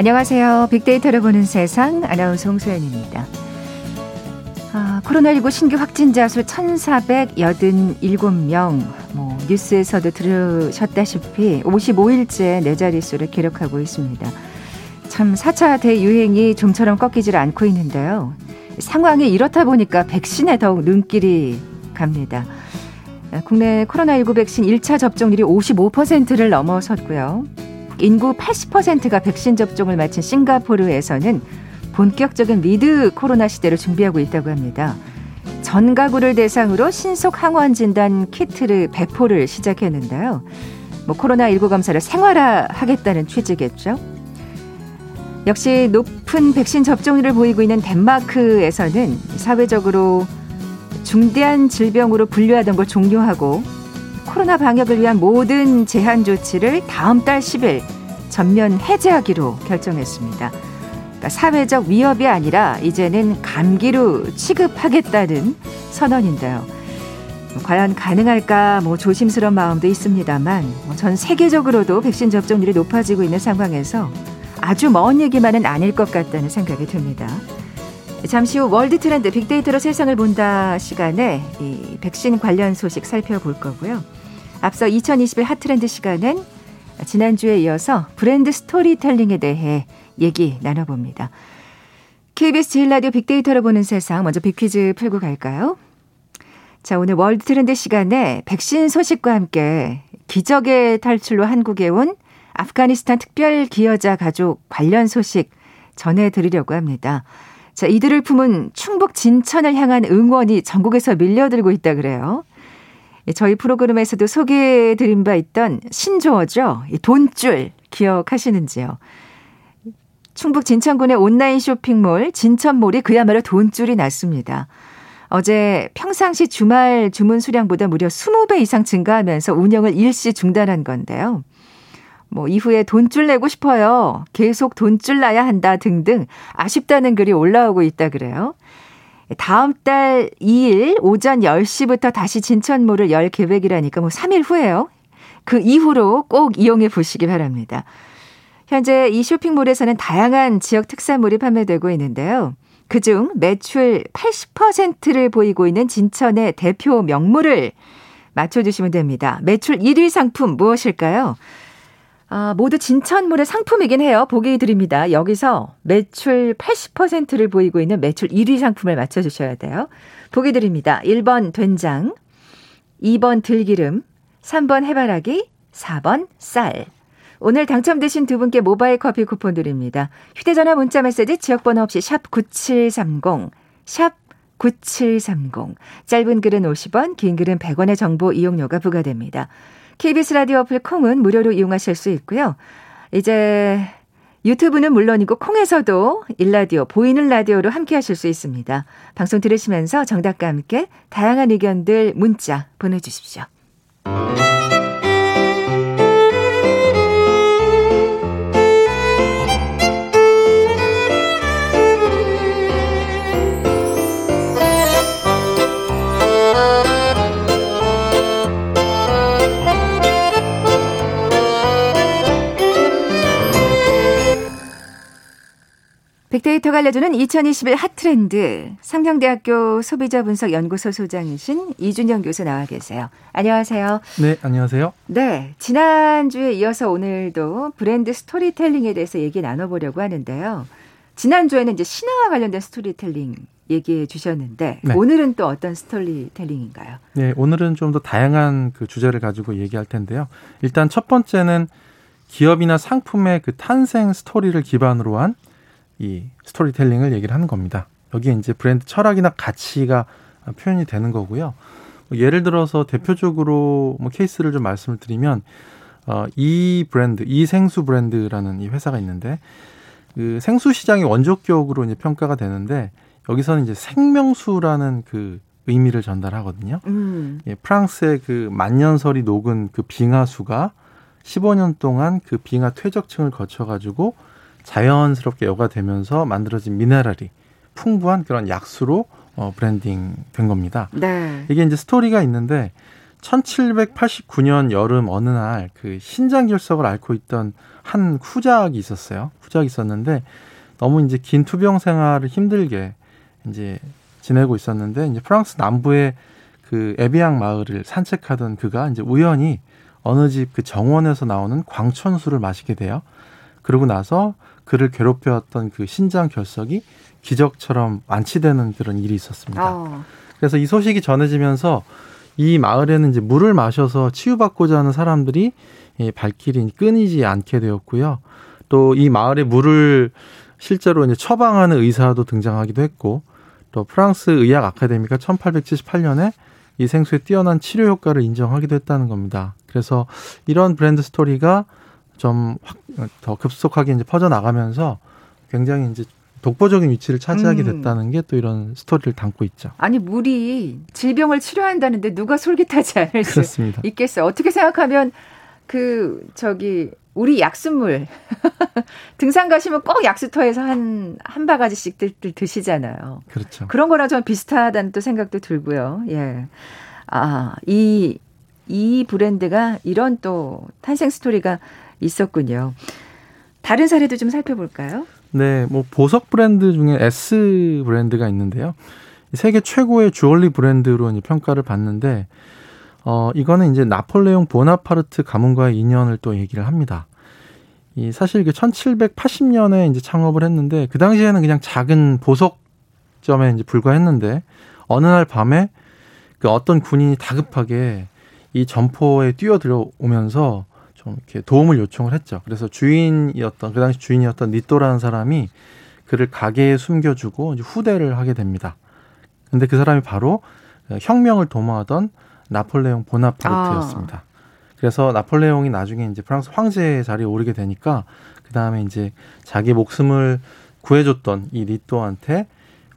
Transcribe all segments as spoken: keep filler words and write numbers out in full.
안녕하세요. 빅데이터를 보는 세상 아나운서 홍소연입니다. 아, 코로나십구 신규 확진자 수 천사백팔십칠 명, 뭐 뉴스에서도 들으셨다시피 오십오 일째 네 자릿수를 기록하고 있습니다. 참 사 차 대유행이 좀처럼 꺾이질 않고 있는데요. 상황이 이렇다 보니까 백신에 더욱 눈길이 갑니다. 국내 코로나십구 백신 일 차 접종률이 오십오 퍼센트를 넘어섰고요. 인구 팔십 퍼센트가 백신 접종을 마친 싱가포르에서는 본격적인 미드 코로나 시대를 준비하고 있다고 합니다. 전 가구를 대상으로 신속 항원 진단 키트를 배포를 시작했는데요. 뭐 코로나십구 검사를 생활화하겠다는 취지겠죠. 역시 높은 백신 접종률을 보이고 있는 덴마크에서는 사회적으로 중대한 질병으로 분류하던 걸 종료하고 코로나 방역을 위한 모든 제한 조치를 다음 달 십 일 전면 해제하기로 결정했습니다. 그러니까 사회적 위협이 아니라 이제는 감기로 취급하겠다는 선언인데요. 과연 가능할까 뭐 조심스러운 마음도 있습니다만 전 세계적으로도 백신 접종률이 높아지고 있는 상황에서 아주 먼 얘기만은 아닐 것 같다는 생각이 듭니다. 잠시 후 월드 트렌드 빅데이터로 세상을 본다 시간에 이 백신 관련 소식 살펴볼 거고요. 앞서 이천이십일 핫트렌드 시간엔 지난주에 이어서 브랜드 스토리텔링에 대해 얘기 나눠봅니다. 케이비에스 제일 라디오 빅데이터로 보는 세상, 먼저 빅퀴즈 풀고 갈까요? 자, 오늘 월드 트렌드 시간에 백신 소식과 함께 기적의 탈출로 한국에 온 아프가니스탄 특별 기여자 가족 관련 소식 전해드리려고 합니다. 자, 이들을 품은 충북 진천을 향한 응원이 전국에서 밀려들고 있다 그래요. 저희 프로그램에서도 소개해드린 바 있던 신조어죠. 돈줄 기억하시는지요? 충북 진천군의 온라인 쇼핑몰 진천몰이 그야말로 돈줄이 났습니다. 어제 평상시 주말 주문 수량보다 무려 이십 배 이상 증가하면서 운영을 일시 중단한 건데요. 뭐 이후에 돈줄 내고 싶어요. 계속 돈줄 나야 한다 등등 아쉽다는 글이 올라오고 있다 그래요. 다음 달 이 일 오전 열 시부터 다시 진천몰을 열 계획이라니까 뭐 삼 일 후예요. 그 이후로 꼭 이용해 보시기 바랍니다. 현재 이 쇼핑몰에서는 다양한 지역 특산물이 판매되고 있는데요. 그중 매출 팔십 퍼센트를 보이고 있는 진천의 대표 명물을 맞춰주시면 됩니다. 매출 일 위 상품 무엇일까요? 아, 모두 진천몰의 상품이긴 해요. 보기 드립니다. 여기서 매출 팔십 퍼센트를 보이고 있는 매출 일 위 상품을 맞춰주셔야 돼요. 보기 드립니다. 일 번 된장, 이 번 들기름, 삼 번 해바라기, 사 번 쌀. 오늘 당첨되신 두 분께 모바일 커피 쿠폰 드립니다. 휴대전화 문자 메시지 지역번호 없이 샵 구칠삼공, 샵 구칠삼공. 짧은 글은 오십 원, 긴 글은 백 원의 정보 이용료가 부과됩니다. 케이비에스 라디오 어플 콩은 무료로 이용하실 수 있고요. 이제 유튜브는 물론이고 콩에서도 일라디오, 보이는 라디오로 함께하실 수 있습니다. 방송 들으시면서 정답과 함께 다양한 의견들 문자 보내주십시오. 빅데이터가 알려주는 이천이십일 핫트렌드, 상명대학교 소비자분석연구소 소장이신 이준영 교수 나와 계세요. 안녕하세요. 네, 안녕하세요. 네, 지난주에 이어서 오늘도 브랜드 스토리텔링에 대해서 얘기 나눠보려고 하는데요. 지난주에는 이제 신화와 관련된 스토리텔링 얘기해 주셨는데 네. 오늘은 또 어떤 스토리텔링인가요? 네, 오늘은 좀 더 다양한 그 주제를 가지고 얘기할 텐데요. 일단 첫 번째는 기업이나 상품의 그 탄생 스토리를 기반으로 한 이 스토리텔링을 얘기를 하는 겁니다. 여기에 이제 브랜드 철학이나 가치가 표현이 되는 거고요. 예를 들어서 대표적으로 뭐 케이스를 좀 말씀을 드리면 어, 이 브랜드, 이 생수 브랜드라는 이 회사가 있는데 그 생수 시장의 원조격으로 이제 평가가 되는데 여기서는 이제 생명수라는 그 의미를 전달하거든요. 음. 예, 프랑스의 그 만년설이 녹은 그 빙하수가 십오 년 동안 그 빙하 퇴적층을 거쳐가지고 자연스럽게 여과되면서 만들어진 미네랄이 풍부한 그런 약수로 어, 브랜딩 된 겁니다. 네. 이게 이제 스토리가 있는데 천칠백팔십구 년 여름 어느 날 그 신장결석을 앓고 있던 한 후작이 있었어요. 후작이 있었는데 너무 이제 긴 투병 생활을 힘들게 이제 지내고 있었는데 이제 프랑스 남부의 그 에비앙 마을을 산책하던 그가 이제 우연히 어느 집 그 정원에서 나오는 광천수를 마시게 돼요. 그러고 나서 그를 괴롭혀왔던 그 신장결석이 기적처럼 완치되는 그런 일이 있었습니다. 어. 그래서 이 소식이 전해지면서 이 마을에는 이제 물을 마셔서 치유받고자 하는 사람들이 발길이 끊이지 않게 되었고요. 또 이 마을에 물을 실제로 이제 처방하는 의사도 등장하기도 했고, 또 프랑스 의학 아카데미가 천팔백칠십팔 년에 이 생수의 뛰어난 치료 효과를 인정하기도 했다는 겁니다. 그래서 이런 브랜드 스토리가 좀 더 급속하게 이제 퍼져나가면서 굉장히 이제 독보적인 위치를 차지하게 됐다는 게 또 이런 스토리를 담고 있죠. 아니, 물이 질병을 치료한다는데 누가 솔깃하지 않을 그렇습니다. 수 있겠어요. 어떻게 생각하면 그 저기 우리 약수물 등산 가시면 꼭 약수터에서 한 한 바가지씩 드시잖아요. 그렇죠. 그런 거랑 좀 비슷하다는 또 생각도 들고요. 예. 아, 이 이 브랜드가 이런 또 탄생 스토리가 있었군요. 다른 사례도 좀 살펴볼까요? 네, 뭐 보석 브랜드 중에 S 브랜드가 있는데요. 세계 최고의 주얼리 브랜드로 이제 평가를 받는데, 어 이거는 이제 나폴레옹 보나파르트 가문과의 인연을 또 얘기를 합니다. 이 사실 그 천칠백팔십 년에 이제 창업을 했는데 그 당시에는 그냥 작은 보석점에 이제 불과했는데 어느 날 밤에 그 어떤 군인이 다급하게 이 점포에 뛰어들어오면서 좀 이렇게 도움을 요청을 했죠. 그래서 주인이었던, 그 당시 주인이었던 니또라는 사람이 그를 가게에 숨겨주고 이제 후대를 하게 됩니다. 근데 그 사람이 바로 혁명을 도모하던 나폴레옹 보나파르트였습니다. 아. 그래서 나폴레옹이 나중에 이제 프랑스 황제의 자리에 오르게 되니까 그 다음에 이제 자기 목숨을 구해줬던 이 니또한테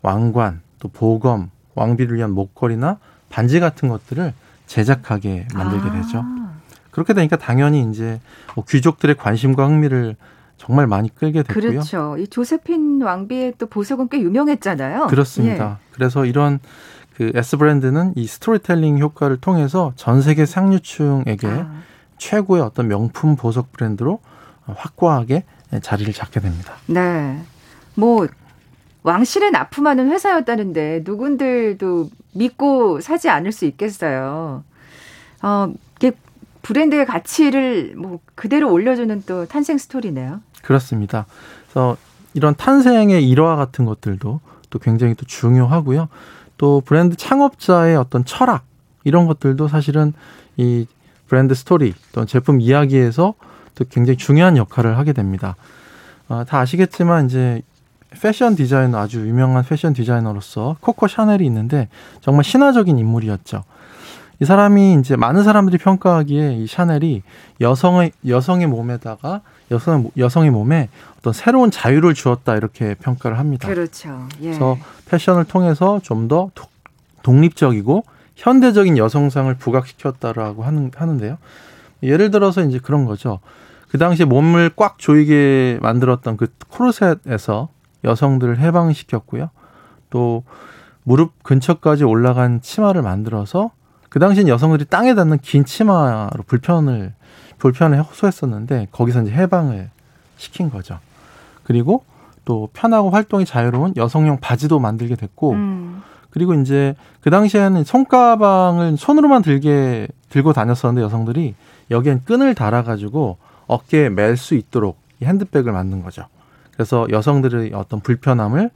왕관, 또 보검, 왕비를 위한 목걸이나 반지 같은 것들을 제작하게 만들게 아. 되죠. 그렇게 되니까 당연히 이제 뭐 귀족들의 관심과 흥미를 정말 많이 끌게 됐고요. 그렇죠. 이 조세핀 왕비의 또 보석은 꽤 유명했잖아요. 그렇습니다. 예. 그래서 이런 그 S 브랜드는 이 스토리텔링 효과를 통해서 전 세계 상류층에게 아. 최고의 어떤 명품 보석 브랜드로 확고하게 자리를 잡게 됩니다. 네. 뭐 왕실에 납품하는 회사였다는데 누군들도 믿고 사지 않을 수 있겠어요. 어, 이게 브랜드의 가치를 뭐 그대로 올려주는 또 탄생 스토리네요. 그렇습니다. 그래서 이런 탄생의 일화 같은 것들도 또 굉장히 또 중요하고요. 또 브랜드 창업자의 어떤 철학, 이런 것들도 사실은 이 브랜드 스토리 또는 제품 이야기에서 또 굉장히 중요한 역할을 하게 됩니다. 어, 다 아시겠지만 이제 패션 디자이너, 아주 유명한 패션 디자이너로서 코코 샤넬이 있는데 정말 신화적인 인물이었죠. 이 사람이 이제 많은 사람들이 평가하기에 이 샤넬이 여성의 여성의 몸에다가 여성 여성의 몸에 어떤 새로운 자유를 주었다, 이렇게 평가를 합니다. 그렇죠. 예. 그래서 패션을 통해서 좀 더 독립적이고 현대적인 여성상을 부각시켰다라고 하는 하는데요. 예를 들어서 이제 그런 거죠. 그 당시에 몸을 꽉 조이게 만들었던 그 코르셋에서 여성들을 해방시켰고요. 또 무릎 근처까지 올라간 치마를 만들어서 그 당시엔 여성들이 땅에 닿는 긴 치마로 불편을, 불편을 호소했었는데 거기서 이제 해방을 시킨 거죠. 그리고 또 편하고 활동이 자유로운 여성용 바지도 만들게 됐고, 음. 그리고 이제 그 당시에는 손가방을 손으로만 들게, 들고 다녔었는데 여성들이 여기엔 끈을 달아가지고 어깨에 맬 수 있도록 이 핸드백을 만든 거죠. 그래서 여성들의 어떤 불편함을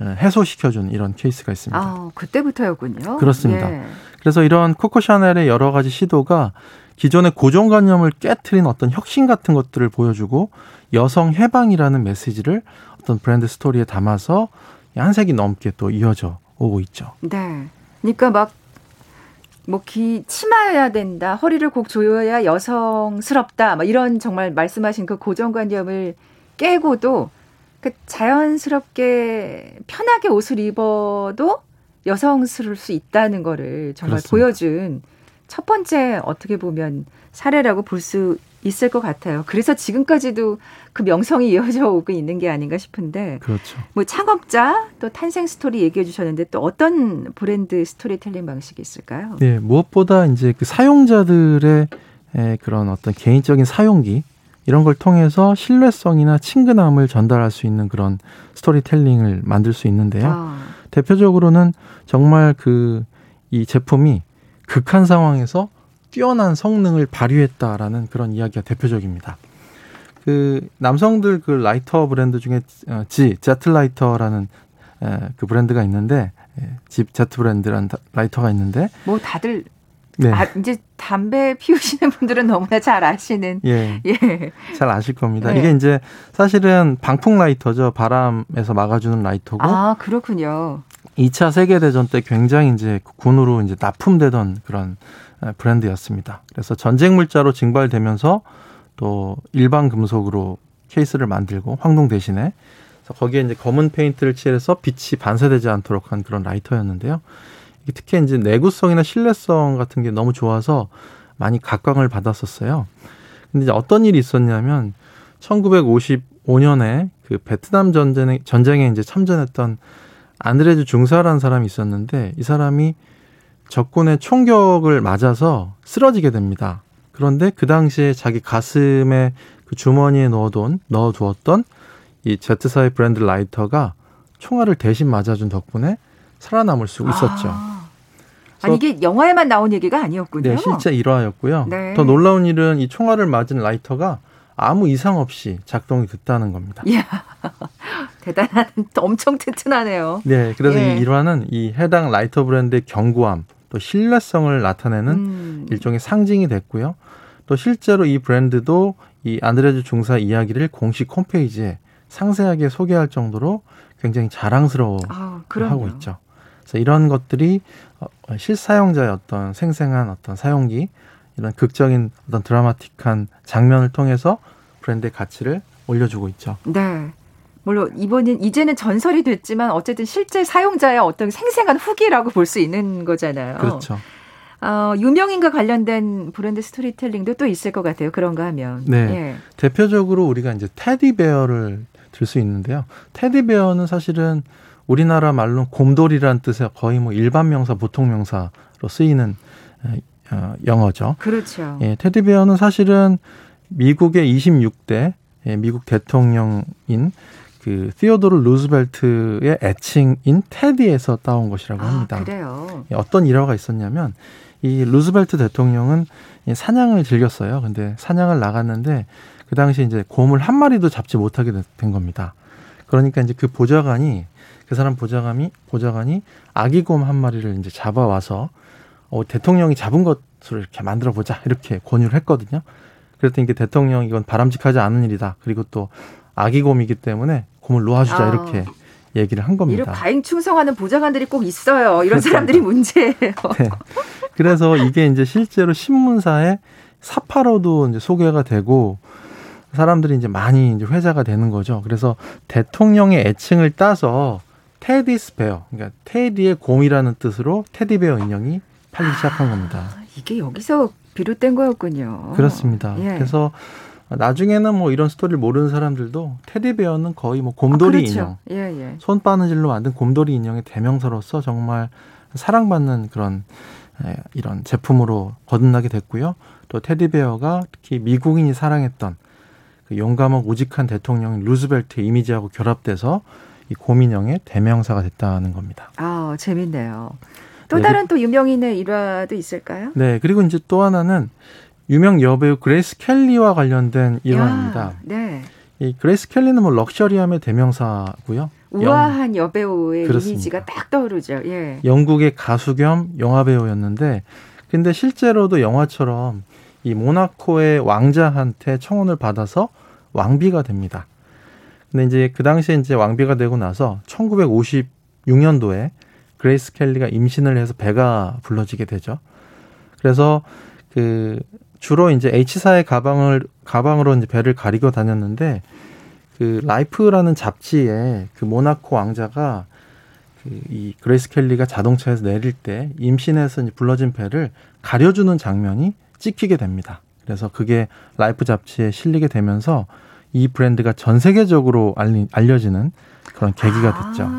해소시켜준 이런 케이스가 있습니다. 아, 그때부터였군요. 그렇습니다. 예. 그래서 이런 코코 샤넬의 여러 가지 시도가 기존의 고정관념을 깨트린 어떤 혁신 같은 것들을 보여주고 여성 해방이라는 메시지를 어떤 브랜드 스토리에 담아서 한 세기 넘게 또 이어져 오고 있죠. 네. 그러니까 막 뭐 기 치마여야 된다, 허리를 꼭 조여야 여성스럽다, 막 이런 정말 말씀하신 그 고정관념을 깨고도 자연스럽게 편하게 옷을 입어도 여성스러울 수 있다는 거를 정말 그렇습니다. 보여준 첫 번째 어떻게 보면 사례라고 볼 수 있을 것 같아요. 그래서 지금까지도 그 명성이 이어져 오고 있는 게 아닌가 싶은데. 그렇죠. 뭐 창업자 또 탄생 스토리 얘기해 주셨는데 또 어떤 브랜드 스토리텔링 방식이 있을까요? 네, 무엇보다 이제 그 사용자들의 그런 어떤 개인적인 사용기 이런 걸 통해서 신뢰성이나 친근함을 전달할 수 있는 그런 스토리텔링을 만들 수 있는데요. 아. 대표적으로는 정말 그 이 제품이 극한 상황에서 뛰어난 성능을 발휘했다라는 그런 이야기가 대표적입니다. 그 남성들 그 라이터 브랜드 중에 지 제트 라이터라는 그 브랜드가 있는데 지 제트 브랜드라는 라이터가 있는데 뭐 다들 네. 아, 이제 담배 피우시는 분들은 너무나 잘 아시는 예, 예. 잘 아실 겁니다. 예. 이게 이제 사실은 방풍 라이터죠. 바람에서 막아주는 라이터고. 아 그렇군요. 이 차 세계대전 때 굉장히 이제 군으로 이제 납품되던 그런 브랜드였습니다. 그래서 전쟁 물자로 징발되면서 또 일반 금속으로 케이스를 만들고 황동 대신에 그래서 거기에 이제 검은 페인트를 칠해서 빛이 반사되지 않도록 한 그런 라이터였는데요. 특히 이제 내구성이나 신뢰성 같은 게 너무 좋아서 많이 각광을 받았었어요. 근데 이제 어떤 일이 있었냐면 천구백오십오 년에 그 베트남 전쟁에, 전쟁에 이제 참전했던 안드레즈 중사라는 사람이 있었는데 이 사람이 적군의 총격을 맞아서 쓰러지게 됩니다. 그런데 그 당시에 자기 가슴에 그 주머니에 넣어둔, 넣어두었던 이 제트사의 브랜드 라이터가 총알을 대신 맞아준 덕분에 살아남을 수 아. 있었죠. 아니 이게 영화에만 나온 얘기가 아니었군요. 네, 실제 일화였고요. 네. 더 놀라운 일은 이 총알을 맞은 라이터가 아무 이상 없이 작동이 됐다는 겁니다. 이야, 대단한, 엄청 튼튼하네요. 네, 그래서 예. 이 일화는 이 해당 라이터 브랜드의 견고함, 또 신뢰성을 나타내는 음. 일종의 상징이 됐고요. 또 실제로 이 브랜드도 이 안드레즈 중사 이야기를 공식 홈페이지에 상세하게 소개할 정도로 굉장히 자랑스러워 아, 하고 있죠. 그래서 이런 것들이 실사용자의 어떤 생생한 어떤 사용기, 이런 극적인 어떤 드라마틱한 장면을 통해서 브랜드의 가치를 올려주고 있죠. 네. 물론 이번엔 이제는 전설이 됐지만 어쨌든 실제 사용자의 어떤 생생한 후기라고 볼 수 있는 거잖아요. 그렇죠. 어, 유명인과 관련된 브랜드 스토리텔링도 또 있을 것 같아요. 그런가 하면. 네. 예. 대표적으로 우리가 이제 테디베어를 들 수 있는데요. 테디베어는 사실은 우리나라 말로는 곰돌이라는 뜻의 거의 뭐 일반 명사, 보통 명사로 쓰이는 어, 영어죠. 그렇죠. 예, 테디베어는 사실은 미국의 이십육 대 예, 미국 대통령인 그 티오도르 루즈벨트의 애칭인 테디에서 따온 것이라고 합니다. 아, 그래요. 예, 어떤 일화가 있었냐면 이 루즈벨트 대통령은 예, 사냥을 즐겼어요. 근데 사냥을 나갔는데 그 당시 이제 곰을 한 마리도 잡지 못하게 된 겁니다. 그러니까 이제 그 보좌관이 그 사람 보좌관이 보좌관이 아기 곰 한 마리를 이제 잡아와서 어, 대통령이 잡은 것으로 이렇게 만들어 보자 이렇게 권유를 했거든요. 그랬더니 이게 대통령 이건 바람직하지 않은 일이다. 그리고 또 아기 곰이기 때문에 곰을 놓아주자 아, 이렇게 얘기를 한 겁니다. 이런 과잉충성하는 보좌관들이 꼭 있어요. 이런 그렇습니다. 사람들이 문제예요. 네. 그래서 이게 이제 실제로 신문사에 사파로도 이제 소개가 되고 사람들이 이제 많이 이제 회자가 되는 거죠. 그래서 대통령의 애칭을 따서 테디스베어, 그러니까 테디의 곰이라는 뜻으로 테디베어 인형이 팔리기 시작한 겁니다. 아, 이게 여기서 비롯된 거였군요. 그렇습니다. 예. 그래서 나중에는 뭐 이런 스토리를 모르는 사람들도 테디베어는 거의 뭐 곰돌이 아, 그렇죠. 인형, 예, 예. 손바느질로 만든 곰돌이 인형의 대명사로서 정말 사랑받는 그런 예, 이런 제품으로 거듭나게 됐고요. 또 테디베어가 특히 미국인이 사랑했던 그 용감하고 우직한 대통령 루즈벨트의 이미지하고 결합돼서 이 곰 인형의 대명사가 됐다는 겁니다. 아, 재밌네요. 또 네, 다른 또 유명인의 일화도 있을까요? 네. 그리고 이제 또 하나는 유명 여배우 그레이스 켈리와 관련된 일화입니다. 야, 네. 이 그레이스 켈리는 뭐 럭셔리함의 대명사고요. 우아한 영, 여배우의 그렇습니다. 이미지가 딱 떠오르죠. 예. 영국의 가수 겸 영화배우였는데 근데 실제로도 영화처럼 이 모나코의 왕자한테 청혼을 받아서 왕비가 됩니다. 근데 이제 그 당시에 이제 왕비가 되고 나서 천구백오십육 년도에 그레이스 켈리가 임신을 해서 배가 불러지게 되죠. 그래서 그 주로 이제 H사의 가방을 가방으로 이제 배를 가리고 다녔는데 그 라이프라는 잡지에 그 모나코 왕자가 그 이 그레이스 켈리가 자동차에서 내릴 때 임신해서 이제 불러진 배를 가려주는 장면이 찍히게 됩니다. 그래서 그게 라이프 잡지에 실리게 되면서 이 브랜드가 전 세계적으로 알리, 알려지는 그런 계기가 아, 됐죠.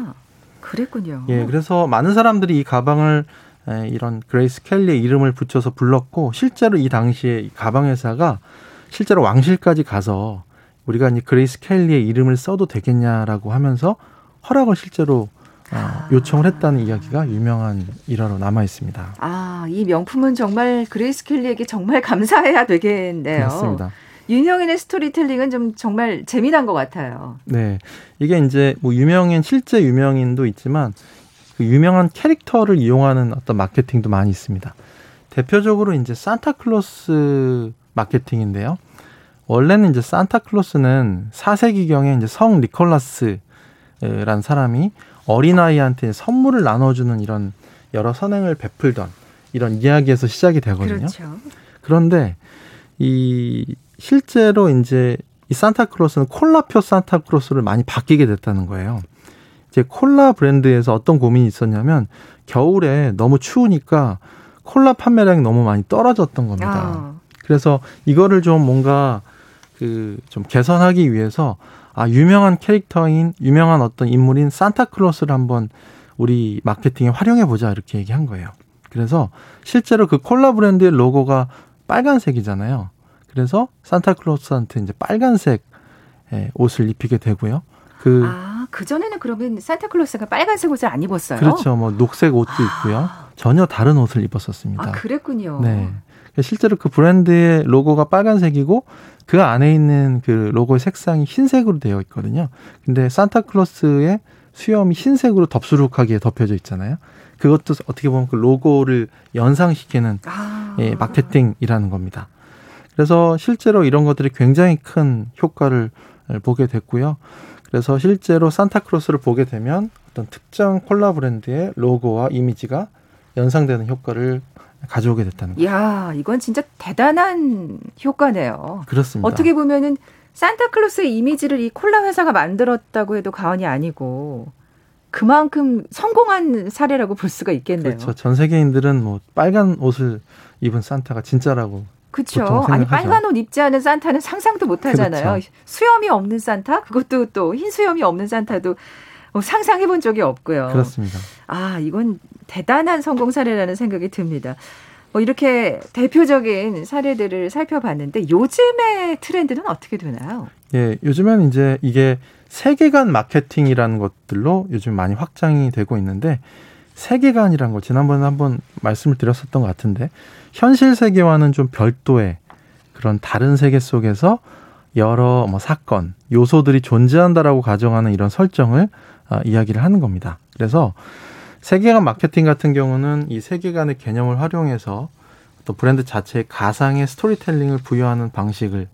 그랬군요. 예, 그래서 많은 사람들이 이 가방을 이런 그레이스 켈리의 이름을 붙여서 불렀고, 실제로 이 당시에 이 가방 회사가 실제로 왕실까지 가서 우리가 이제 그레이스 켈리의 이름을 써도 되겠냐라고 하면서 허락을 실제로 아. 어, 요청을 했다는 이야기가 유명한 일화로 남아 있습니다. 아, 이 명품은 정말 그레이스 켈리에게 정말 감사해야 되겠네요. 맞습니다. 윤형인의 스토리텔링은 좀 정말 재미난 것 같아요. 네, 이게 이제 뭐 유명인, 실제 유명인도 있지만 그 유명한 캐릭터를 이용하는 어떤 마케팅도 많이 있습니다. 대표적으로 이제 산타클로스 마케팅인데요. 원래는 이제 산타클로스는 사 세기경에 이제 성 니콜라스라는 사람이 어린아이한테 선물을 나눠주는 이런 여러 선행을 베풀던 이런 이야기에서 시작이 되거든요. 그렇죠. 그런데 이 실제로 이제 이 산타클로스는 콜라표 산타클로스를 많이 바뀌게 됐다는 거예요. 이제 콜라 브랜드에서 어떤 고민이 있었냐면 겨울에 너무 추우니까 콜라 판매량이 너무 많이 떨어졌던 겁니다. 아. 그래서 이거를 좀 뭔가 그 좀 개선하기 위해서 아, 유명한 캐릭터인, 유명한 어떤 인물인 산타클로스를 한번 우리 마케팅에 활용해보자 이렇게 얘기한 거예요. 그래서 실제로 그 콜라 브랜드의 로고가 빨간색이잖아요. 그래서 산타클로스한테 이제 빨간색 옷을 입히게 되고요. 그 아, 그전에는 그러면 산타클로스가 빨간색 옷을 안 입었어요? 그렇죠. 뭐 녹색 옷도 아. 있고요. 전혀 다른 옷을 입었었습니다. 아, 그랬군요. 네. 실제로 그 브랜드의 로고가 빨간색이고 그 안에 있는 그 로고의 색상이 흰색으로 되어 있거든요. 근데 산타클로스의 수염이 흰색으로 덥수룩하게 덮여져 있잖아요. 그것도 어떻게 보면 그 로고를 연상시키는 아. 예, 마케팅이라는 겁니다. 그래서 실제로 이런 것들이 굉장히 큰 효과를 보게 됐고요. 그래서 실제로 산타클로스를 보게 되면 어떤 특정 콜라 브랜드의 로고와 이미지가 연상되는 효과를 가져오게 됐다는 거예요. 이야, 이건 진짜 대단한 효과네요. 그렇습니다. 어떻게 보면은 산타클로스의 이미지를 이 콜라 회사가 만들었다고 해도 과언이 아니고 그만큼 성공한 사례라고 볼 수가 있겠네요. 그렇죠. 전 세계인들은 뭐 빨간 옷을 입은 산타가 진짜라고. 그렇죠. 아니 빨간 옷 입지 않은 산타는 상상도 못 하잖아요. 그렇죠. 수염이 없는 산타? 그것도 또 흰 수염이 없는 산타도 상상해본 적이 없고요. 그렇습니다. 아, 이건 대단한 성공 사례라는 생각이 듭니다. 뭐 이렇게 대표적인 사례들을 살펴봤는데 요즘의 트렌드는 어떻게 되나요? 예, 요즘엔 이제 이게 세계관 마케팅이라는 것들로 요즘 많이 확장이 되고 있는데, 세계관이라는 걸 지난번에 한번 말씀을 드렸었던 것 같은데 현실 세계와는 좀 별도의 그런 다른 세계 속에서 여러 뭐 사건, 요소들이 존재한다라고 가정하는 이런 설정을 어, 이야기를 하는 겁니다. 그래서 세계관 마케팅 같은 경우는 이 세계관의 개념을 활용해서 또 브랜드 자체의 가상의 스토리텔링을 부여하는 방식을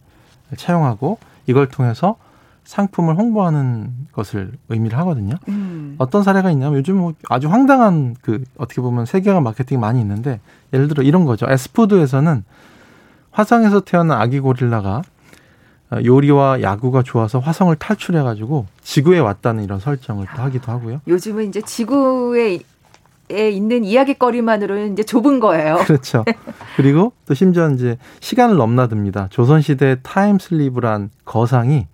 채용하고 이걸 통해서 상품을 홍보하는 것을 의미를 하거든요. 음. 어떤 사례가 있냐면 요즘 뭐 아주 황당한 그 어떻게 보면 세계관 마케팅이 많이 있는데, 예를 들어 이런 거죠. 에스푸드에서는 화성에서 태어난 아기 고릴라가 요리와 야구가 좋아서 화성을 탈출해가지고 지구에 왔다는 이런 설정을 또 하기도 하고요. 요즘은 이제 지구에 있는 이야기거리만으로는 이제 좁은 거예요. 그렇죠. 그리고 또 심지어 이제 시간을 넘나듭니다. 조선시대 타임슬립이란 거상이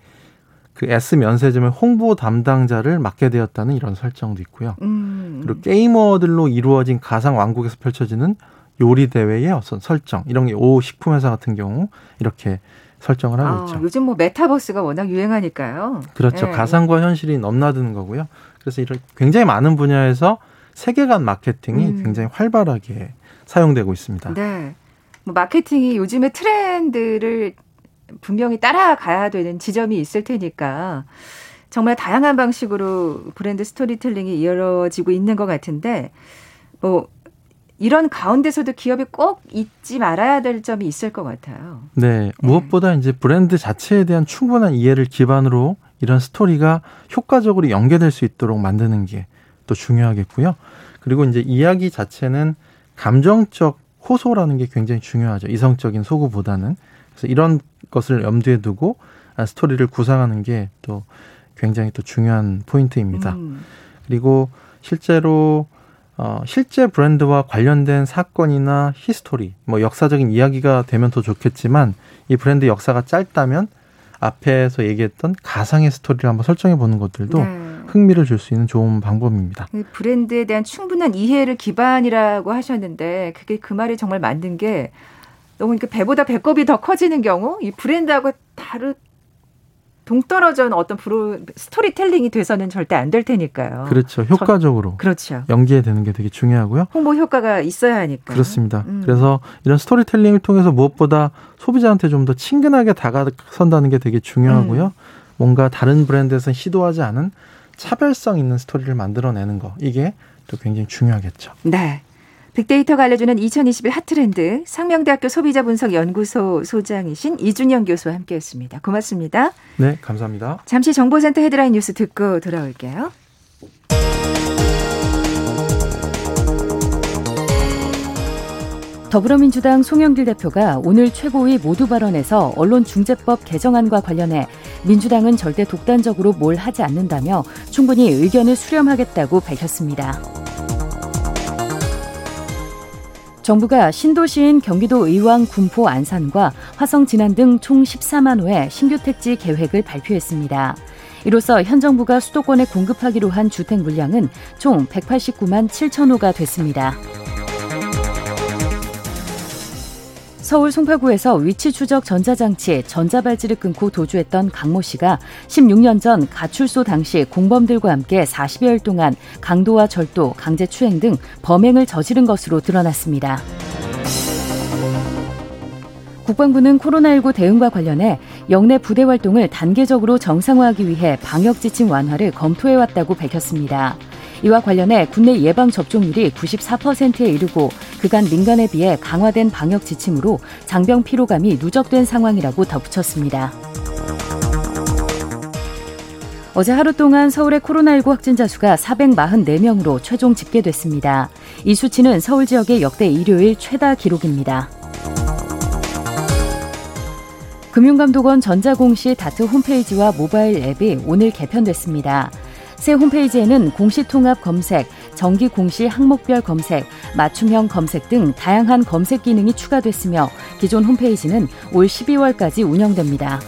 그 S면세점의 홍보 담당자를 맡게 되었다는 이런 설정도 있고요. 음. 그리고 게이머들로 이루어진 가상 왕국에서 펼쳐지는 요리 대회의 어떤 설정, 이런 게 오 식품회사 같은 경우 이렇게 설정을 하고 아, 있죠. 요즘 뭐 메타버스가 워낙 유행하니까요. 그렇죠. 예. 가상과 현실이 넘나드는 거고요. 그래서 이런 굉장히 많은 분야에서 세계관 마케팅이 음. 굉장히 활발하게 사용되고 있습니다. 네, 뭐 마케팅이 요즘의 트렌드를 분명히 따라가야 되는 지점이 있을 테니까 정말 다양한 방식으로 브랜드 스토리텔링이 이어지고 있는 것 같은데, 뭐 이런 가운데서도 기업이 꼭 잊지 말아야 될 점이 있을 것 같아요. 네, 무엇보다 이제 브랜드 자체에 대한 충분한 이해를 기반으로 이런 스토리가 효과적으로 연계될 수 있도록 만드는 게 또 중요하겠고요. 그리고 이제 이야기 자체는 감정적 호소라는 게 굉장히 중요하죠. 이성적인 소구보다는. 그래서 이런 것을 염두에 두고 스토리를 구상하는 게 또 굉장히 또 중요한 포인트입니다. 음. 그리고 실제로 어, 실제 브랜드와 관련된 사건이나 히스토리, 뭐 역사적인 이야기가 되면 더 좋겠지만 이 브랜드 역사가 짧다면 앞에서 얘기했던 가상의 스토리를 한번 설정해 보는 것들도 네. 흥미를 줄 수 있는 좋은 방법입니다. 브랜드에 대한 충분한 이해를 기반이라고 하셨는데 그게 그 말이 정말 맞는 게 너무 그러니까 배보다 배꼽이 더 커지는 경우 이 브랜드하고 다르 동떨어진 어떤 브로, 스토리텔링이 돼서는 절대 안 될 테니까요. 그렇죠. 효과적으로. 저, 그렇죠. 연계해 되는 게 되게 중요하고요. 홍보 효과가 있어야 하니까. 그렇습니다. 음. 그래서 이런 스토리텔링을 통해서 무엇보다 소비자한테 좀 더 친근하게 다가선다는 게 되게 중요하고요. 음. 뭔가 다른 브랜드에서는 시도하지 않은 차별성 있는 스토리를 만들어내는 거. 이게 또 굉장히 중요하겠죠. 네. 빅데이터가 알려주는 이천이십일 핫트렌드 상명대학교 소비자분석연구소 소장이신 이준영 교수와 함께했습니다. 고맙습니다. 네, 감사합니다. 잠시 정보센터 헤드라인 뉴스 듣고 돌아올게요. 더불어민주당 송영길 대표가 오늘 최고위 모두 발언에서 언론중재법 개정안과 관련해 민주당은 절대 독단적으로 뭘 하지 않는다며 충분히 의견을 수렴하겠다고 밝혔습니다. 정부가 신도시인 경기도 의왕, 군포, 안산과 화성, 진안 등 총 십사만 호의 신규 택지 계획을 발표했습니다. 이로써 현 정부가 수도권에 공급하기로 한 주택 물량은 총 백팔십구만 칠천 호가 됐습니다. 서울 송파구에서 위치 추적 전자장치, 전자발찌를 끊고 도주했던 강모 씨가 십육 년 전 가출소 당시 공범들과 함께 사십여일 동안 강도와 절도, 강제추행 등 범행을 저지른 것으로 드러났습니다. 국방부는 코로나십구 대응과 관련해 영내 부대 활동을 단계적으로 정상화하기 위해 방역지침 완화를 검토해왔다고 밝혔습니다. 이와 관련해 국내 예방접종률이 구십사 퍼센트에 이르고 그간 민간에 비해 강화된 방역 지침으로 장병 피로감이 누적된 상황이라고 덧붙였습니다. 어제 하루 동안 서울의 코로나십구 확진자 수가 사백사십사 명으로 최종 집계됐습니다. 이 수치는 서울 지역의 역대 일요일 최다 기록입니다. 금융감독원 전자공시 다트 홈페이지와 모바일 앱이 오늘 개편됐습니다. 새 홈페이지에는 공시통합 검색, 정기공시 항목별 검색, 맞춤형 검색 등 다양한 검색 기능이 추가됐으며 기존 홈페이지는 올 십이월까지 운영됩니다.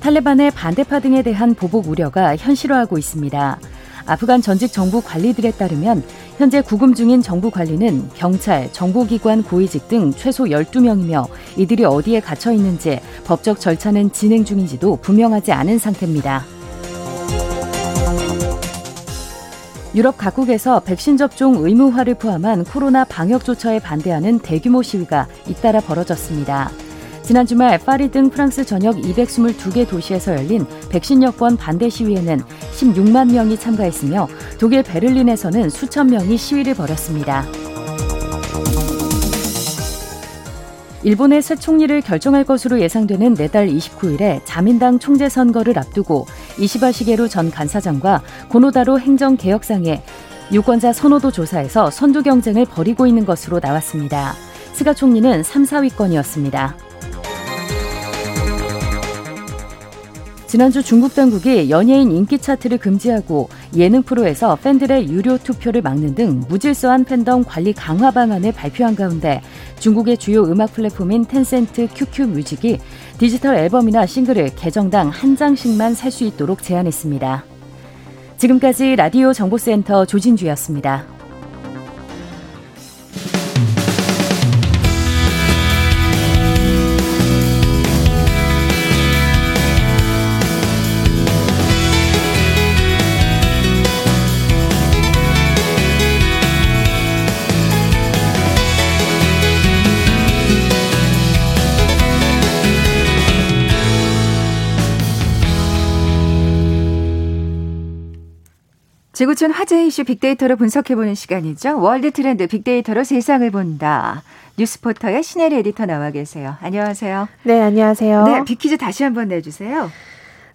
탈레반의 반대파 등에 대한 보복 우려가 현실화하고 있습니다. 아프간 전직 정부 관리들에 따르면 현재 구금 중인 정부 관리는 경찰, 정보기관 고위직 등 최소 열두 명이며 이들이 어디에 갇혀 있는지 법적 절차는 진행 중인지도 분명하지 않은 상태입니다. 유럽 각국에서 백신 접종 의무화를 포함한 코로나 방역 조처에 반대하는 대규모 시위가 잇따라 벌어졌습니다. 지난 주말 파리 등 프랑스 전역 이백이십이 개 도시에서 열린 백신 여권 반대 시위에는 십육만 명이 참가했으며 독일 베를린에서는 수천 명이 시위를 벌였습니다. 일본의 새 총리를 결정할 것으로 예상되는 내달 이십구일에 자민당 총재 선거를 앞두고 이시바 시게루 전 간사장과 고노다로 행정개혁상의 유권자 선호도 조사에서 선두 경쟁을 벌이고 있는 것으로 나왔습니다. 스가 총리는 삼, 사위권이었습니다. 지난주 중국 당국이 연예인 인기 차트를 금지하고 예능 프로에서 팬들의 유료 투표를 막는 등 무질서한 팬덤 관리 강화 방안을 발표한 가운데 중국의 주요 음악 플랫폼인 텐센트 큐큐뮤직이 디지털 앨범이나 싱글을 개정당 한 장씩만 살 수 있도록 제한했습니다. 지금까지 라디오 정보센터 조진주였습니다. 지구촌 화제 이슈 빅데이터로 분석해보는 시간이죠. 월드 트렌드 빅데이터로 세상을 본다. 뉴스포터의 신혜리 에디터 나와 계세요. 안녕하세요. 네, 안녕하세요. 네, 빅퀴즈 다시 한번 내주세요.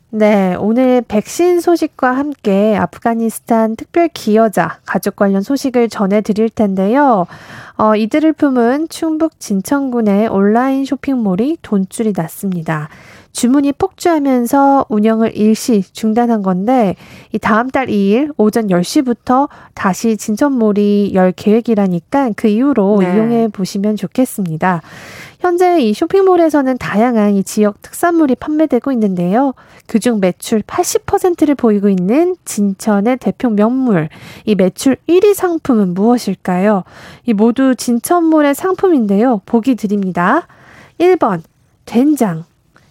네, 오늘 백신 소식과 함께 아프가니스탄 특별 기여자 가족 관련 소식을 전해드릴 텐데요. 어, 이들을 품은 충북 진천군의 온라인 쇼핑몰이 돈줄이 났습니다. 주문이 폭주하면서 운영을 일시 중단한 건데 이 다음 달 이 일 오전 열 시부터 다시 진천몰이 열 계획이라니까 그 이후로 네. 이용해 보시면 좋겠습니다. 현재 이 쇼핑몰에서는 다양한 이 지역 특산물이 판매되고 있는데요. 그중 매출 팔십 퍼센트를 보이고 있는 진천의 대표 명물, 이 매출 일 위 상품은 무엇일까요? 이 모두 진천몰의 상품인데요. 보기 드립니다. 일 번 된장,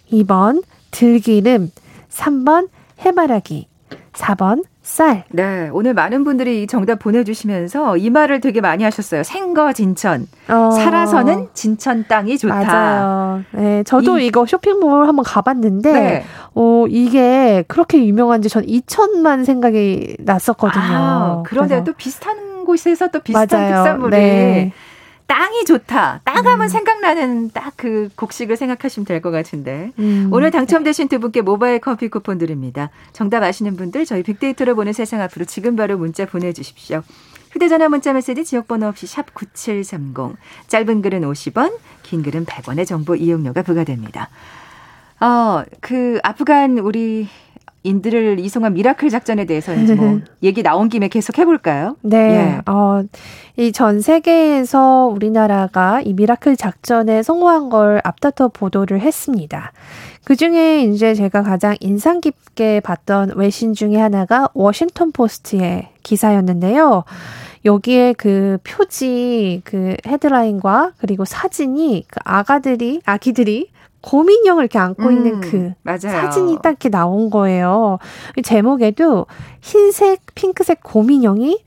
이 번 들기름, 삼 번 해바라기, 사 번 쌀. 네, 오늘 많은 분들이 이 정답 보내주시면서 이 말을 되게 많이 하셨어요. 생거 진천, 어... 살아서는 진천 땅이 좋다. 맞아요. 네, 저도 이... 이거 쇼핑몰 한번 가봤는데 네. 어, 이게 그렇게 유명한지 전 이천만 생각이 났었거든요. 아, 그런데 그래서. 또 비슷한 곳에서 또 비슷한 맞아요. 특산물이. 네. 땅이 좋다. 땅 하면 음. 생각나는 딱 그 곡식을 생각하시면 될 것 같은데. 음. 오늘 당첨되신 두 분께 모바일 커피 쿠폰 드립니다. 정답 아시는 분들 저희 빅데이터로 보는 세상 앞으로 지금 바로 문자 보내주십시오. 휴대전화 문자 메시지 지역번호 없이 샵 구칠삼공. 짧은 글은 오십 원, 긴 글은 백 원의 정보 이용료가 부과됩니다. 어, 그 아프간 우리... 인들을 이송한 미라클 작전에 대해서 뭐 얘기 나온 김에 계속 해볼까요? 네. 예. 어, 이 전 세계에서 우리나라가 이 미라클 작전에 성공한 걸 앞다퉈 보도를 했습니다. 그중에 이제 제가 가장 인상 깊게 봤던 외신 중에 하나가 워싱턴 포스트의 기사였는데요. 여기에 그 표지, 그 헤드라인과 그리고 사진이 그 아가들이, 아기들이 곰인형을 이렇게 안고 음, 있는 그 맞아요. 사진이 딱 이렇게 나온 거예요. 제목에도 흰색, 핑크색 곰인형이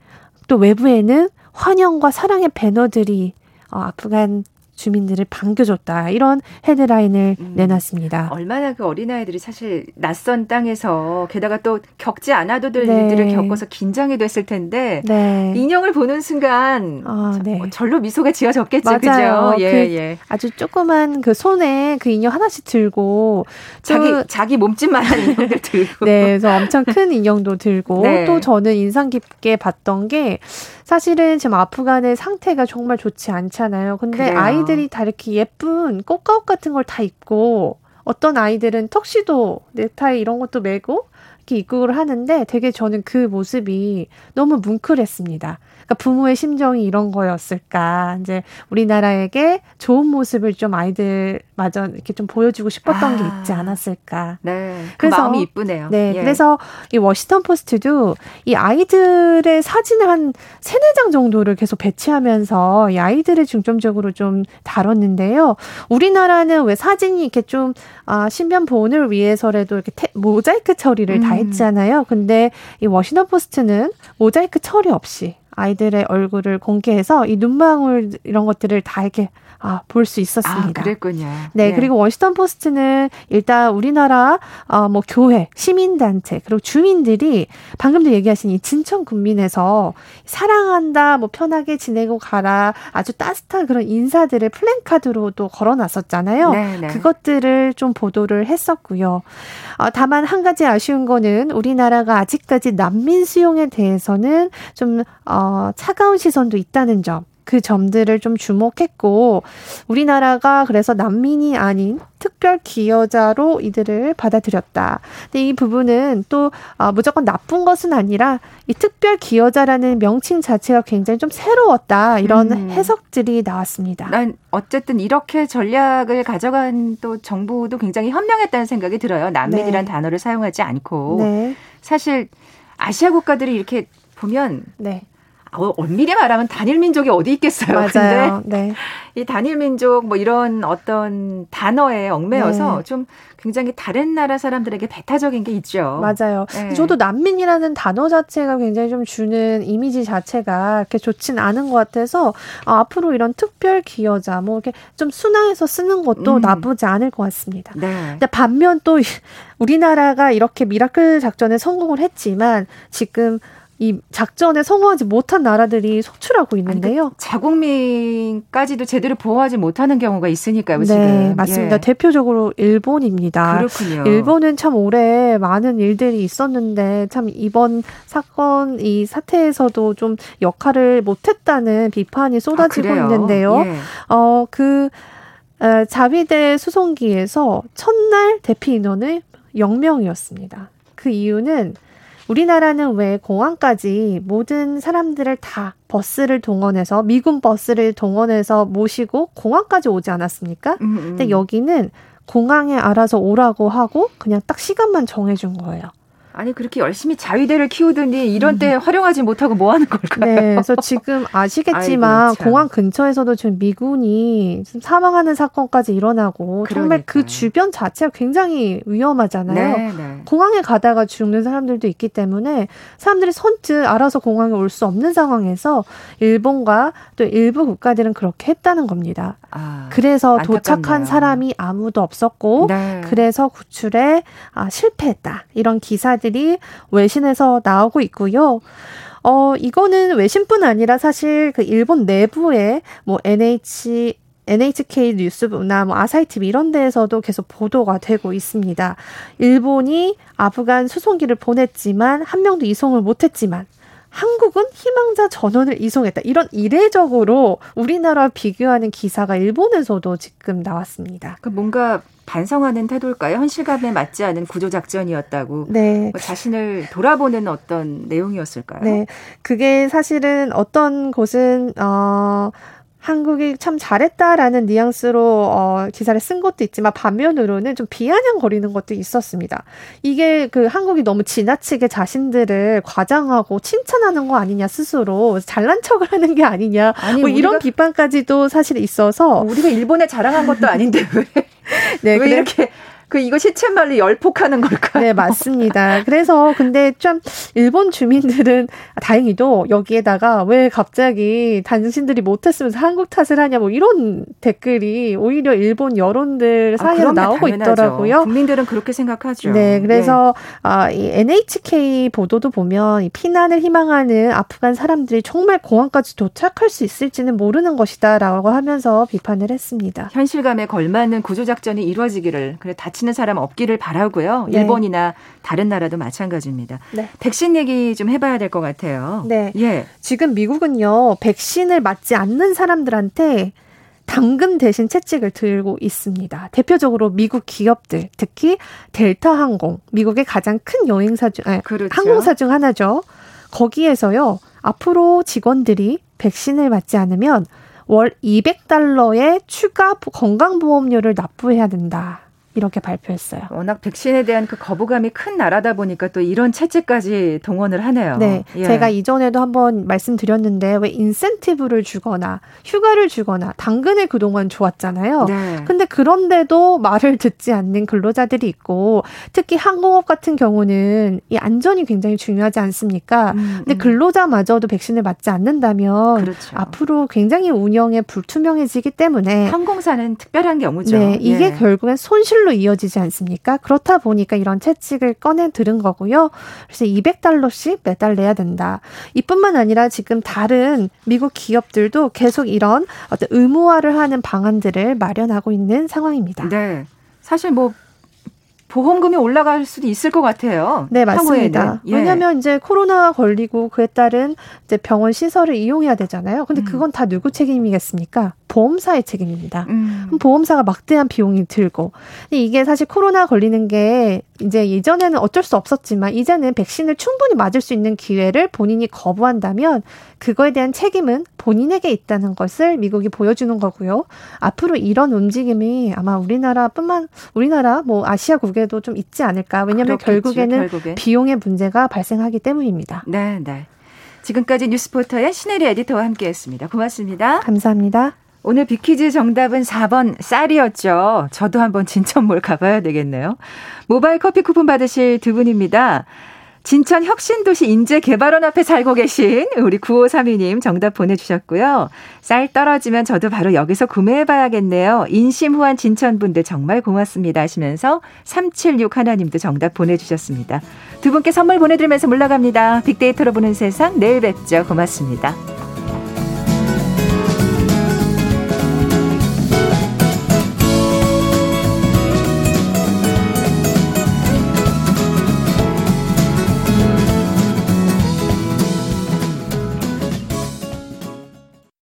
또 외부에는 환영과 사랑의 배너들이 아프간 주민들을 반겨줬다. 이런 헤드라인을 음, 내놨습니다. 얼마나 그 어린아이들이 사실 낯선 땅에서 게다가 또 겪지 않아도 될 네. 일들을 겪어서 긴장이 됐을 텐데 네. 인형을 보는 순간 아, 네. 절로 미소가 지어졌겠지. 맞아요. 그죠? 예, 그 예. 아주 조그만 그 손에 그 인형 하나씩 들고 자기, 또, 자기 몸집만한 인형들 들고 네, 그래서 엄청 큰 인형도 들고 네. 또 저는 인상 깊게 봤던 게 사실은 지금 아프간의 상태가 정말 좋지 않잖아요. 근데 그래요. 아이들이 다 이렇게 예쁜 꽃가옷 같은 걸 다 입고 어떤 아이들은 턱시도, 넥타이 이런 것도 메고 이렇게 입국을 하는데 되게 저는 그 모습이 너무 뭉클했습니다. 그러니까 부모의 심정이 이런 거였을까. 이제 우리나라에게 좋은 모습을 좀 아이들마저 이렇게 좀 보여주고 싶었던 아, 게 있지 않았을까. 네. 그래서 그 마음이 이쁘네요. 네. 예. 그래서 이 워싱턴 포스트도 이 아이들의 사진을 한 세네 장 정도를 계속 배치하면서 이 아이들을 중점적으로 좀 다뤘는데요. 우리나라는 왜 사진이 이렇게 좀 아, 신변 보호를 위해서라도 이렇게 태, 모자이크 처리를 음. 다 했잖아요. 근데 이 워싱턴 포스트는 모자이크 처리 없이 아이들의 얼굴을 공개해서 이 눈망울 이런 것들을 다 이렇게 아, 볼 수 있었습니다. 아, 그랬군요. 네, 네. 그리고 워싱턴 포스트는 일단 우리나라 어, 뭐 교회, 시민단체 그리고 주민들이 방금도 얘기하신 이 진천 군민에서 사랑한다, 뭐 편하게 지내고 가라 아주 따뜻한 그런 인사들을 플랜카드로 또 걸어놨었잖아요. 네, 네. 그것들을 좀 보도를 했었고요. 어, 다만 한 가지 아쉬운 거는 우리나라가 아직까지 난민 수용에 대해서는 좀 어, 차가운 시선도 있다는 점. 그 점들을 좀 주목했고 우리나라가 그래서 난민이 아닌 특별 기여자로 이들을 받아들였다. 근데 이 부분은 또 어, 무조건 나쁜 것은 아니라 이 특별 기여자라는 명칭 자체가 굉장히 좀 새로웠다. 이런 음. 해석들이 나왔습니다. 난 어쨌든 이렇게 전략을 가져간 또 정부도 굉장히 현명했다는 생각이 들어요. 난민이란 네. 단어를 사용하지 않고 네. 사실 아시아 국가들이 이렇게 보면 네. 어, 엄밀히 말하면 단일 민족이 어디 있겠어요. 맞아요. 근데 네. 이 단일 민족 뭐 이런 어떤 단어에 얽매여서 네. 좀 굉장히 다른 나라 사람들에게 배타적인 게 있죠. 맞아요. 네. 저도 난민이라는 단어 자체가 굉장히 좀 주는 이미지 자체가 이렇게 좋진 않은 것 같아서 아, 앞으로 이런 특별 기여자 뭐 이렇게 좀 순화해서 쓰는 것도 음. 나쁘지 않을 것 같습니다. 네. 근데 반면 또 우리나라가 이렇게 미라클 작전에 성공을 했지만 지금 이 작전에 성공하지 못한 나라들이 속출하고 있는데요. 아니, 자국민까지도 제대로 보호하지 못하는 경우가 있으니까요. 지금. 네, 맞습니다. 예. 대표적으로 일본입니다. 그렇군요. 일본은 참 올해 많은 일들이 있었는데 참 이번 사건 이 사태에서도 좀 역할을 못했다는 비판이 쏟아지고 아, 있는데요. 예. 어, 그 에, 자위대 수송기에서 첫날 대피 인원은 영 명이었습니다. 그 이유는 우리나라는 왜 공항까지 모든 사람들을 다 버스를 동원해서 미군 버스를 동원해서 모시고 공항까지 오지 않았습니까? 음, 음. 근데 여기는 공항에 알아서 오라고 하고 그냥 딱 시간만 정해준 거예요. 아니 그렇게 열심히 자위대를 키우더니 이런 때 음. 활용하지 못하고 뭐 하는 걸까요? 네, 그래서 지금 아시겠지만 아이고, 공항 근처에서도 지금 미군이 사망하는 사건까지 일어나고 그러니까요. 정말 그 주변 자체가 굉장히 위험하잖아요. 네, 네. 공항에 가다가 죽는 사람들도 있기 때문에 사람들이 선뜻 알아서 공항에 올 수 없는 상황에서 일본과 또 일부 국가들은 그렇게 했다는 겁니다. 아, 그래서 안타깝네요. 도착한 사람이 아무도 없었고 네. 그래서 구출에 아, 실패했다. 이런 기사 들이 외신에서 나오고 있고요. 어, 이거는 외신뿐 아니라 사실 그 일본 내부에 뭐 엔에이치, 엔에이치케이 뉴스나 뭐 아사히티비 이런 데에서도 계속 보도가 되고 있습니다. 일본이 아프간 수송기를 보냈지만 한 명도 이송을 못했지만 한국은 희망자 전원을 이송했다. 이런 이례적으로 우리나라와 비교하는 기사가 일본에서도 지금 나왔습니다. 그 뭔가 반성하는 태도일까요? 현실감에 맞지 않은 구조작전이었다고 네. 자신을 돌아보는 어떤 내용이었을까요? 네, 그게 사실은 어떤 곳은 어, 한국이 참 잘했다라는 뉘앙스로 어, 기사를 쓴 것도 있지만 반면으로는 좀 비아냥거리는 것도 있었습니다. 이게 그 한국이 너무 지나치게 자신들을 과장하고 칭찬하는 거 아니냐 스스로 잘난 척을 하는 게 아니냐 아니, 뭐 이런 비판까지도 사실 있어서 우리가 일본에 자랑한 것도 아닌데 왜? 네, 왜 이렇게 그 이거 시쳇말로 열폭하는 걸까요? 네, 맞습니다. 그래서 근데 좀 일본 주민들은 다행히도 여기에다가 왜 갑자기 당신들이 못했으면서 한국 탓을 하냐 뭐 이런 댓글이 오히려 일본 여론들 사이에서 아, 나오고 당연하죠. 있더라고요. 국민들은 그렇게 생각하죠. 네, 그래서 네. 아, 이 엔에이치케이 보도도 보면 이 피난을 희망하는 아프간 사람들이 정말 공항까지 도착할 수 있을지는 모르는 것이다라고 하면서 비판을 했습니다. 현실감에 걸맞는 구조작전이 이루어지기를 그래 다치 다치는 사람 없기를 바라고요. 네. 일본이나 다른 나라도 마찬가지입니다. 네. 백신 얘기 좀 해봐야 될 것 같아요. 네. 예. 지금 미국은요. 백신을 맞지 않는 사람들한테 당금 대신 채찍을 들고 있습니다. 대표적으로 미국 기업들, 특히 델타항공, 미국의 가장 큰 여행사 중, 아니, 그렇죠. 항공사 중 하나죠. 거기에서요. 앞으로 직원들이 백신을 맞지 않으면 월 이백 달러의 추가 건강보험료를 납부해야 된다. 이렇게 발표했어요. 워낙 백신에 대한 그 거부감이 큰 나라다 보니까 또 이런 채찍까지 동원을 하네요. 네, 예. 제가 이전에도 한번 말씀드렸는데 왜 인센티브를 주거나 휴가를 주거나 당근에 그동안 좋았잖아요. 네. 근데 그런데도 말을 듣지 않는 근로자들이 있고 특히 항공업 같은 경우는 이 안전이 굉장히 중요하지 않습니까? 음, 음. 근데 근로자마저도 백신을 맞지 않는다면 그렇죠. 앞으로 굉장히 운영에 불투명해지기 때문에 항공사는 특별한 경우죠. 네, 이게 예. 결국엔 손실로 이어지지 않습니까? 그렇다 보니까 이런 채찍을 꺼내 들은 거고요. 그래서 이백 달러씩 매달 내야 된다. 이뿐만 아니라 지금 다른 미국 기업들도 계속 이런 어떤 의무화를 하는 방안들을 마련하고 있는 상황입니다. 네, 사실 뭐 보험금이 올라갈 수도 있을 것 같아요. 네, 맞습니다. 예. 왜냐하면 이제 코로나가 걸리고 그에 따른 이제 병원 시설을 이용해야 되잖아요. 근데 음. 그건 다 누구 책임이겠습니까? 보험사의 책임입니다. 음. 보험사가 막대한 비용이 들고 이게 사실 코로나 걸리는 게 이제 예전에는 어쩔 수 없었지만 이제는 백신을 충분히 맞을 수 있는 기회를 본인이 거부한다면 그거에 대한 책임은 본인에게 있다는 것을 미국이 보여주는 거고요. 앞으로 이런 움직임이 아마 우리나라뿐만 우리나라 뭐 아시아국에도 좀 있지 않을까. 왜냐하면 그렇겠지, 결국에는 결국엔. 비용의 문제가 발생하기 때문입니다. 네, 네. 지금까지 뉴스포터의 신혜리 에디터와 함께했습니다. 고맙습니다. 감사합니다. 오늘 빅퀴즈 정답은 사 번 쌀이었죠. 저도 한번 진천몰 가봐야 되겠네요. 모바일 커피 쿠폰 받으실 두 분입니다. 진천 혁신도시 인재개발원 앞에 살고 계신 우리 구오삼이 님 정답 보내주셨고요. 쌀 떨어지면 저도 바로 여기서 구매해봐야겠네요. 인심후한 진천분들 정말 고맙습니다 하시면서 삼칠육 하나님도 정답 보내주셨습니다. 두 분께 선물 보내드리면서 물러갑니다. 빅데이터로 보는 세상 내일 뵙죠. 고맙습니다.